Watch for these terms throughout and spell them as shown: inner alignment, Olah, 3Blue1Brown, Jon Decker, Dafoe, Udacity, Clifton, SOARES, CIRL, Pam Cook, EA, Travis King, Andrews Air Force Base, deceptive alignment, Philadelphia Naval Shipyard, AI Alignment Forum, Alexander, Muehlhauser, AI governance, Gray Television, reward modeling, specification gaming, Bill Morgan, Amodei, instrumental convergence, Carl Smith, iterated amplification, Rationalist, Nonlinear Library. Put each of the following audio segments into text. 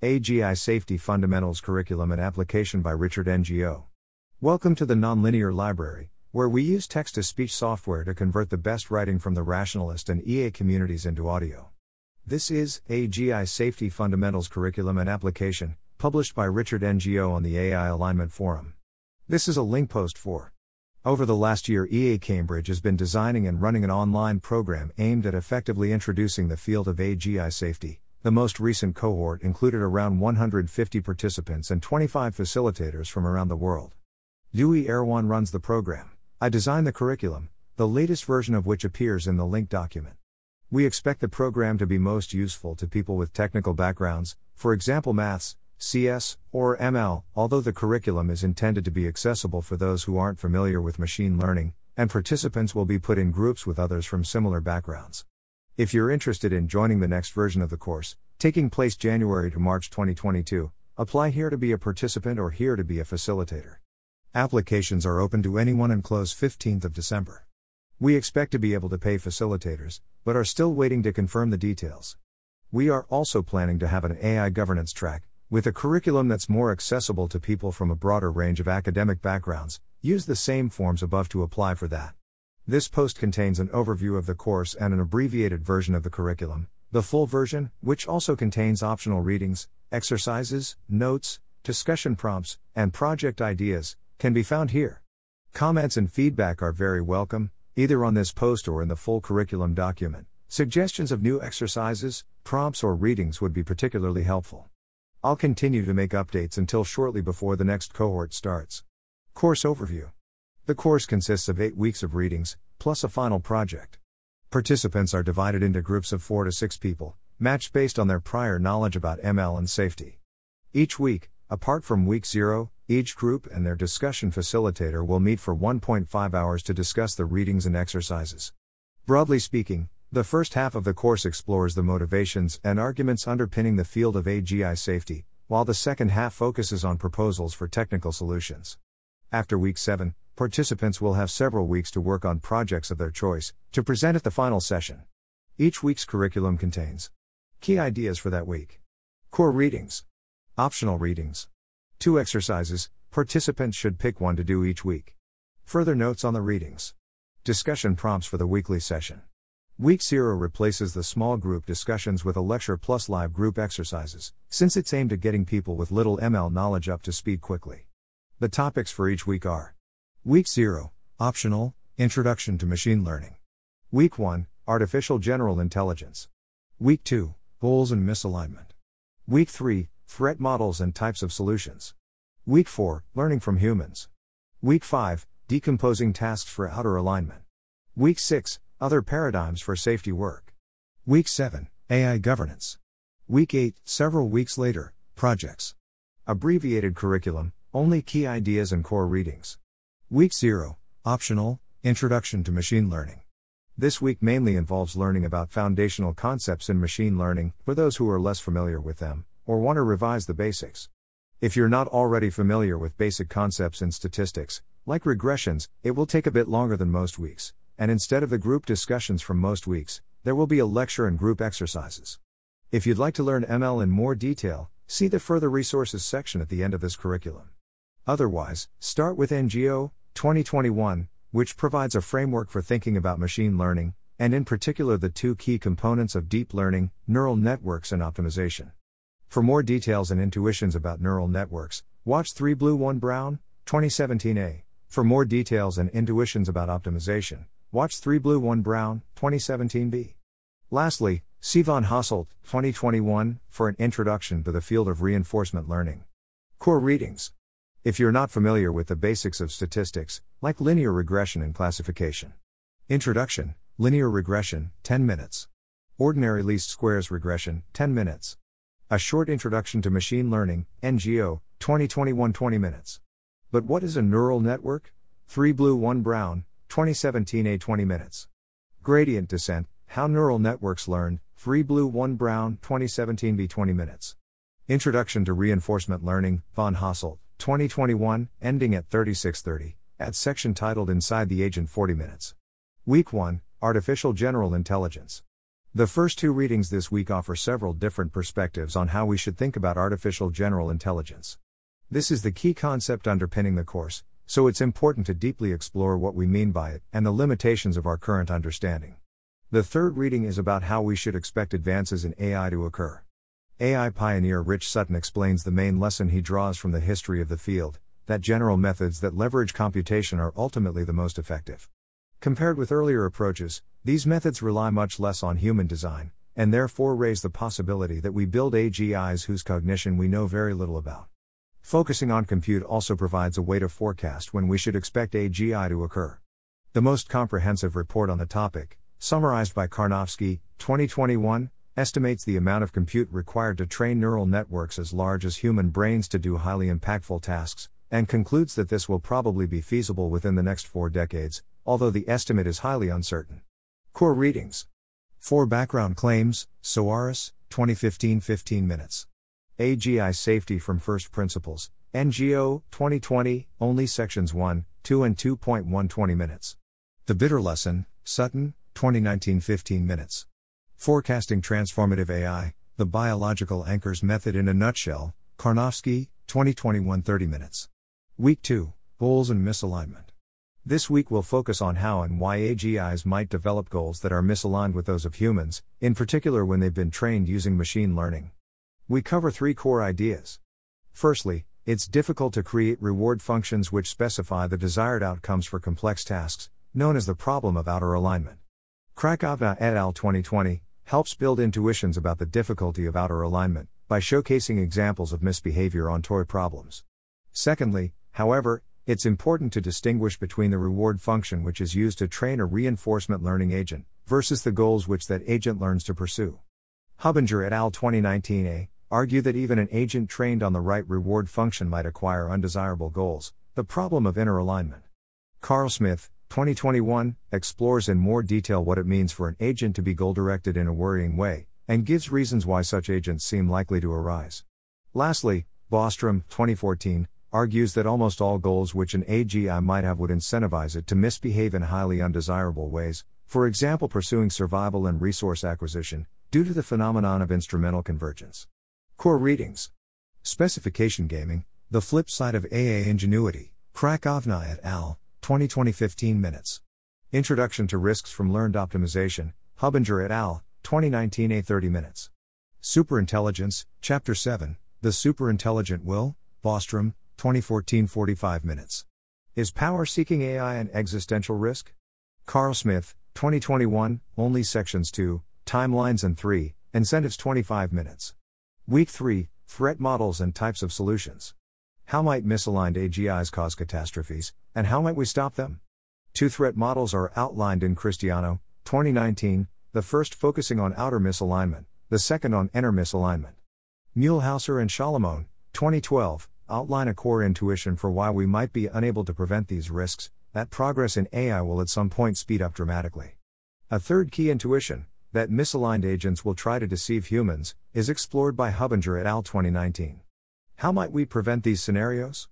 AGI Safety Fundamentals Curriculum and Application by Richard Ngo. Welcome to the Nonlinear Library, where we use text-to-speech software to convert the best writing from the Rationalist and EA communities into audio. This is AGI Safety Fundamentals Curriculum and Application, published by Richard Ngo on the AI Alignment Forum. This is a link post for. Over the last year, EA Cambridge has been designing and running an online program aimed at effectively introducing the field of AGI safety. The most recent cohort included around 150 participants and 25 facilitators from around the world. Dewi Erwan runs the program. I designed the curriculum, the latest version of which appears in the link document. We expect the program to be most useful to people with technical backgrounds, for example maths, CS, or ML, although the curriculum is intended to be accessible for those who aren't familiar with machine learning, and participants will be put in groups with others from similar backgrounds. If you're interested in joining the next version of the course, taking place January to March 2022, apply here to be a participant or here to be a facilitator. Applications are open to anyone and close 15th of December. We expect to be able to pay facilitators, but are still waiting to confirm the details. We are also planning to have an AI governance track, with a curriculum that's more accessible to people from a broader range of academic backgrounds. Use the same forms above to apply for that. This post contains an overview of the course and an abbreviated version of the curriculum, the full version, which also contains optional readings, exercises, notes, discussion prompts, and project ideas, can be found here. Comments and feedback are very welcome, either on this post or in the full curriculum document. Suggestions of new exercises, prompts or readings would be particularly helpful. I'll continue to make updates until shortly before the next cohort starts. Course overview. The course consists of 8 weeks of readings, plus a final project. Participants are divided into groups of 4 to 6 people, matched based on their prior knowledge about ML and safety. Each week, apart from week 0, each group and their discussion facilitator will meet for 1.5 hours to discuss the readings and exercises. Broadly speaking, the first half of the course explores the motivations and arguments underpinning the field of AGI safety, while the second half focuses on proposals for technical solutions. After week 7, participants will have several weeks to work on projects of their choice, to present at the final session. Each week's curriculum contains key ideas for that week, core readings, optional readings, 2 exercises, participants should pick one to do each week. Further notes on the readings. Discussion prompts for the weekly session. Week 0 replaces the small group discussions with a lecture plus live group exercises, since it's aimed at getting people with little ML knowledge up to speed quickly. The topics for each week are Week 0, Optional, Introduction to Machine Learning. Week 1, Artificial General Intelligence. Week 2, Goals and Misalignment. Week 3, Threat Models and Types of Solutions. Week 4, Learning from Humans. Week 5, Decomposing Tasks for Outer Alignment. Week 6, Other Paradigms for Safety Work. Week 7, AI Governance. Week 8, Several Weeks Later, Projects. Abbreviated Curriculum, Only Key Ideas and Core Readings. Week 0, Optional, Introduction to Machine Learning. This week mainly involves learning about foundational concepts in machine learning, for those who are less familiar with them, or want to revise the basics. If you're not already familiar with basic concepts in statistics, like regressions, it will take a bit longer than most weeks, and instead of the group discussions from most weeks, there will be a lecture and group exercises. If you'd like to learn ML in more detail, see the Further Resources section at the end of this curriculum. Otherwise, start with Ngo, 2021, which provides a framework for thinking about machine learning, and in particular the 2 key components of deep learning, neural networks and optimization. For more details and intuitions about neural networks, watch 3Blue1Brown, 2017a. For more details and intuitions about optimization, watch 3Blue1Brown, 2017b. Lastly, Sivan Hasselt, 2021, for an introduction to the field of reinforcement learning. Core readings. If you're not familiar with the basics of statistics, like linear regression and classification. Introduction, linear regression, 10 minutes. Ordinary least squares regression, 10 minutes. A short introduction to machine learning, Ngo, 2021, 20 minutes. But what is a neural network? 3Blue1Brown, 2017a, 20 minutes. Gradient descent, how neural networks learn, 3Blue1Brown, 2017b, 20 minutes. Introduction to reinforcement learning, von Hasselt, 2021, ending at 3630, at section titled Inside the Agent, 40 minutes. Week 1, Artificial General Intelligence. The first two readings this week offer several different perspectives on how we should think about artificial general intelligence. This is the key concept underpinning the course, so it's important to deeply explore what we mean by it and the limitations of our current understanding. The third reading is about how we should expect advances in AI to occur. AI pioneer Rich Sutton explains the main lesson he draws from the history of the field, that general methods that leverage computation are ultimately the most effective. Compared with earlier approaches, these methods rely much less on human design, and therefore raise the possibility that we build AGIs whose cognition we know very little about. Focusing on compute also provides a way to forecast when we should expect AGI to occur. The most comprehensive report on the topic, summarized by Karnofsky, 2021, estimates the amount of compute required to train neural networks as large as human brains to do highly impactful tasks, and concludes that this will probably be feasible within the next 4 decades, although the estimate is highly uncertain. Core readings. 4 background claims, SOARES, 2015, 15 minutes. AGI Safety from First Principles, NGO, 2020, only sections 1, 2 and 2.1 20 minutes. The Bitter Lesson, Sutton, 2019 15 minutes. Forecasting Transformative AI, The Biological Anchors Method in a Nutshell, Karnofsky, 2021 30 minutes. Week 2, Goals and Misalignment. This week we'll focus on how and why AGIs might develop goals that are misaligned with those of humans, in particular when they've been trained using machine learning. We cover 3 core ideas. Firstly, it's difficult to create reward functions which specify the desired outcomes for complex tasks, known as the problem of outer alignment. Krakovna et al. 2020 helps build intuitions about the difficulty of outer alignment by showcasing examples of misbehavior on toy problems. Secondly, however, it's important to distinguish between the reward function which is used to train a reinforcement learning agent, versus the goals which that agent learns to pursue. Hubinger et al. 2019a argue that even an agent trained on the right reward function might acquire undesirable goals, the problem of inner alignment. Carl Smith, 2021, explores in more detail what it means for an agent to be goal-directed in a worrying way, and gives reasons why such agents seem likely to arise. Lastly, Bostrom, 2014, argues that almost all goals which an AGI might have would incentivize it to misbehave in highly undesirable ways, for example pursuing survival and resource acquisition, due to the phenomenon of instrumental convergence. Core readings. Specification Gaming, The Flip Side of AA Ingenuity, Krakovna et al., 2020 15 minutes. Introduction to Risks from Learned Optimization, Hubinger et al., 2019 a 30 minutes. Superintelligence, Chapter 7, The Superintelligent Will, Bostrom, 2014 45 minutes. Is Power-Seeking AI an Existential Risk? Carl Smith, 2021, only sections 2, Timelines and 3, Incentives 25 minutes. Week 3, Threat Models and Types of Solutions. How might misaligned AGIs cause catastrophes, and how might we stop them? 2 threat models are outlined in Christiano, 2019, the first focusing on outer misalignment, the second on inner misalignment. Muehlhauser and Solomon, 2012, outline a core intuition for why we might be unable to prevent these risks, that progress in AI will at some point speed up dramatically. A third key intuition, that misaligned agents will try to deceive humans, is explored by Hubinger et al. 2019. How might we prevent these scenarios?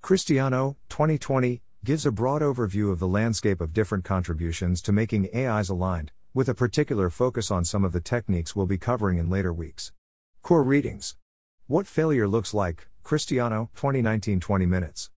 Christiano, 2020, gives a broad overview of the landscape of different contributions to making AIs aligned, with a particular focus on some of the techniques we'll be covering in later weeks. Core readings. What Failure Looks Like, Christiano, 2019 20 minutes.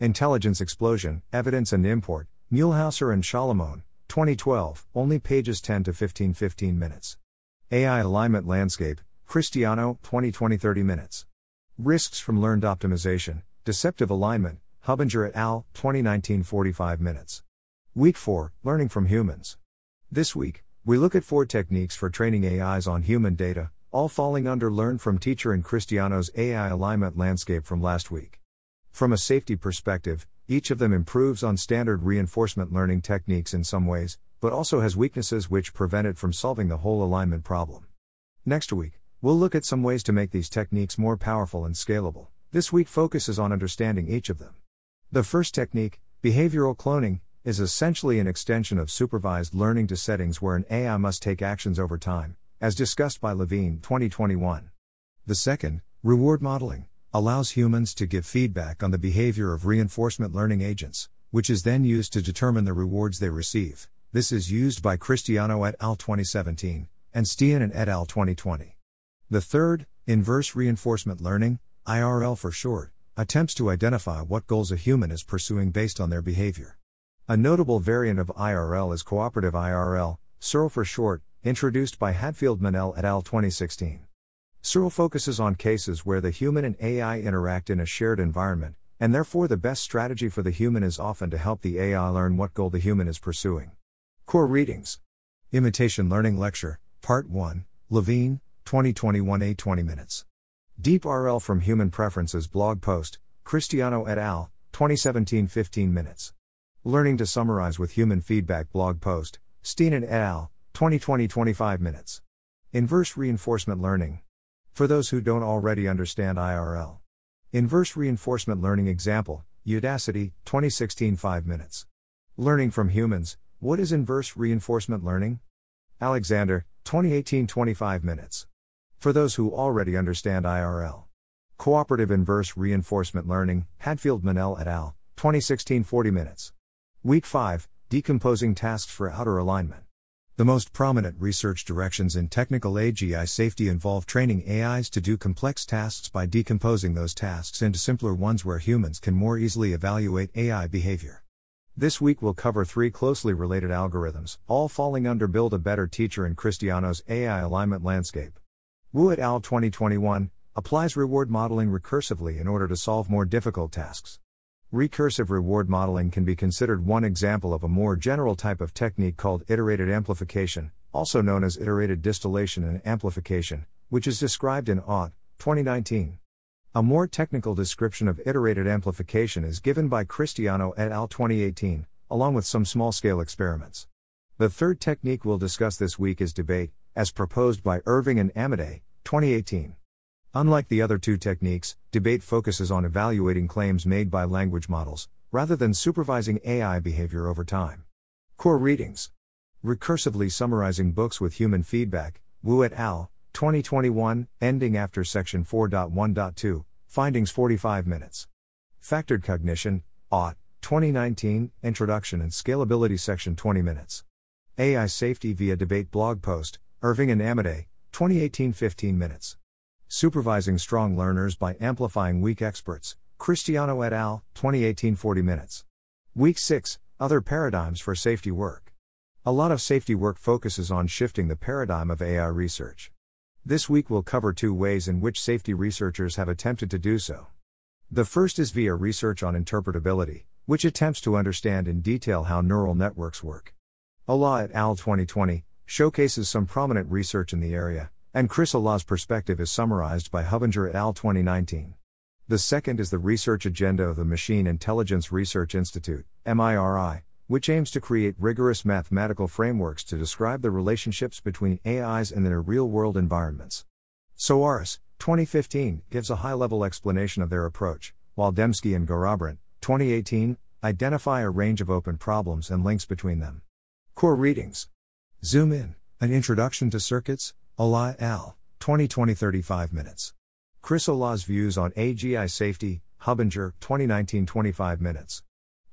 Intelligence Explosion, Evidence and Import, Muehlhauser and Solomon, 2012, only pages 10 to 15 15 minutes. AI Alignment Landscape, Christiano, 2020 30 minutes. Risks from Learned Optimization, Deceptive Alignment, Hubinger et al., 2019 45 minutes. Week 4, Learning from Humans. This week, we look at 4 techniques for training AIs on human data, all falling under Learn from Teacher and Christiano's AI Alignment Landscape from last week. From a safety perspective, each of them improves on standard reinforcement learning techniques in some ways, but also has weaknesses which prevent it from solving the whole alignment problem. Next week, we'll look at some ways to make these techniques more powerful and scalable. This week focuses on understanding each of them. The first technique, behavioral cloning, is essentially an extension of supervised learning to settings where an AI must take actions over time, as discussed by Levine, 2021. The second, reward modeling, allows humans to give feedback on the behavior of reinforcement learning agents, which is then used to determine the rewards they receive. This is used by Christiano et al. 2017, and Stiennon et al. 2020. The third, Inverse Reinforcement Learning, IRL for short, attempts to identify what goals a human is pursuing based on their behavior. A notable variant of IRL is cooperative IRL, CIRL for short, introduced by Hadfield-Menell et al. 2016. CIRL focuses on cases where the human and AI interact in a shared environment, and therefore the best strategy for the human is often to help the AI learn what goal the human is pursuing. Core readings. Imitation Learning Lecture, Part 1, Levine, 2021 8-20 minutes. Deep RL from Human Preferences blog post, Christiano et al., 2017 15 minutes. Learning to Summarize with Human Feedback blog post, Stiennon et al., 2020 25 minutes. Inverse Reinforcement Learning. For those who don't already understand IRL. Inverse Reinforcement Learning Example, Udacity, 2016 5 minutes. Learning from Humans, What is Inverse Reinforcement Learning? Alexander, 2018 25 minutes. For those who already understand IRL. Cooperative Inverse Reinforcement Learning, Hadfield-Menell et al., 2016 40 minutes. Week 5, Decomposing Tasks for Outer Alignment. The most prominent research directions in technical AGI safety involve training AIs to do complex tasks by decomposing those tasks into simpler ones where humans can more easily evaluate AI behavior. This week we'll cover three closely related algorithms, all falling under Build a Better Teacher in Christiano's AI Alignment Landscape. Wu et al. 2021 applies reward modeling recursively in order to solve more difficult tasks. Recursive reward modeling can be considered one example of a more general type of technique called iterated amplification, also known as iterated distillation and amplification, which is described in Olah, 2019. A more technical description of iterated amplification is given by Christiano et al. 2018, along with some small-scale experiments. The third technique we'll discuss this week is debate, as proposed by Irving and Amodei, 2018. Unlike the other two techniques, debate focuses on evaluating claims made by language models, rather than supervising AI behavior over time. Core readings. Recursively Summarizing Books with Human Feedback, Wu et al., 2021, ending after Section 4.1.2, Findings 45 minutes. Factored Cognition, Olah, 2019, Introduction and Scalability Section 20 minutes. AI Safety via Debate blog post, Irving and Amodei, 2018 15 minutes. Supervising Strong Learners by Amplifying Weak Experts, Christiano et al., 2018 40 minutes. Week 6, Other Paradigms for Safety Work. A lot of safety work focuses on shifting the paradigm of AI research. This week we'll cover two ways in which safety researchers have attempted to do so. The first is via research on interpretability, which attempts to understand in detail how neural networks work. Olah et al. 2020, showcases some prominent research in the area, and Chris Olah's perspective is summarized by Hubinger et al. 2019. The second is the research agenda of the Machine Intelligence Research Institute, MIRI, which aims to create rigorous mathematical frameworks to describe the relationships between AIs and their real-world environments. SOARES, 2015, gives a high-level explanation of their approach, while Demski and Garrabrant, 2018, identify a range of open problems and links between them. Core readings. Zoom in, An Introduction to Circuits, Olah et al., 2020 35 minutes. Chris Olah's Views on AGI Safety, Hubinger, 2019 25 minutes.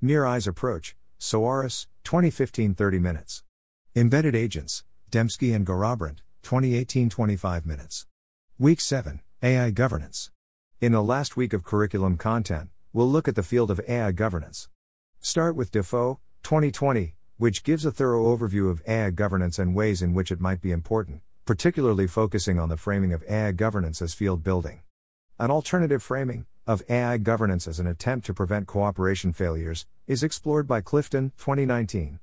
Mere Eyes Approach, SOARES, 2015 30 minutes. Embedded Agents, Demski and Garrabrant, 2018 25 minutes. Week 7, AI Governance. In the last week of curriculum content, we'll look at the field of AI governance. Start with Dafoe, 2020, which gives a thorough overview of AI governance and ways in which it might be important, particularly focusing on the framing of AI governance as field building. An alternative framing of AI governance as an attempt to prevent cooperation failures is explored by Clifton, 2019.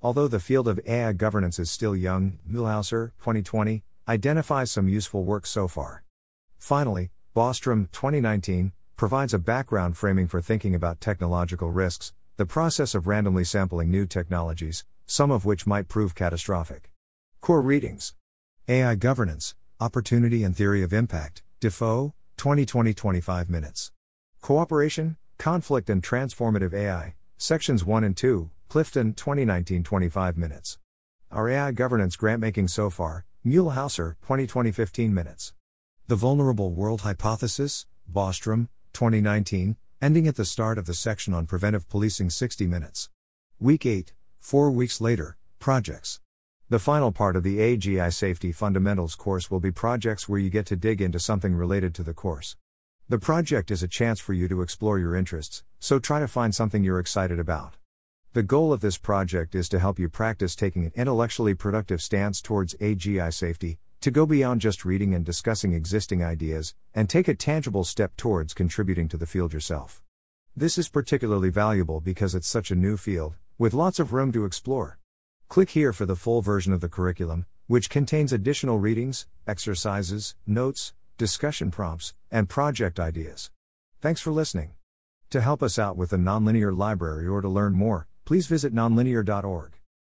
Although the field of AI governance is still young, Muehlhauser, 2020, identifies some useful work so far. Finally, Bostrom, 2019, provides a background framing for thinking about technological risks, the process of randomly sampling new technologies, some of which might prove catastrophic. Core readings. AI Governance, Opportunity and Theory of Impact, Dafoe, 2020 25 minutes. Cooperation, Conflict and Transformative AI, Sections 1 and 2, Clifton, 2019 25 minutes. Our AI Governance Grantmaking So Far, Muehlhauser, 2020 15 minutes. The Vulnerable World Hypothesis, Bostrom, 2019, ending at the start of the section on preventive policing 60 minutes. Week 8, 4 weeks later, projects. The final part of the AGI Safety Fundamentals course will be projects where you get to dig into something related to the course. The project is a chance for you to explore your interests, so try to find something you're excited about. The goal of this project is to help you practice taking an intellectually productive stance towards AGI safety, to go beyond just reading and discussing existing ideas, and take a tangible step towards contributing to the field yourself. This is particularly valuable because it's such a new field, with lots of room to explore. Click here for the full version of the curriculum, which contains additional readings, exercises, notes, discussion prompts, and project ideas. Thanks for listening. To help us out with the Nonlinear Library or to learn more, please visit nonlinear.org.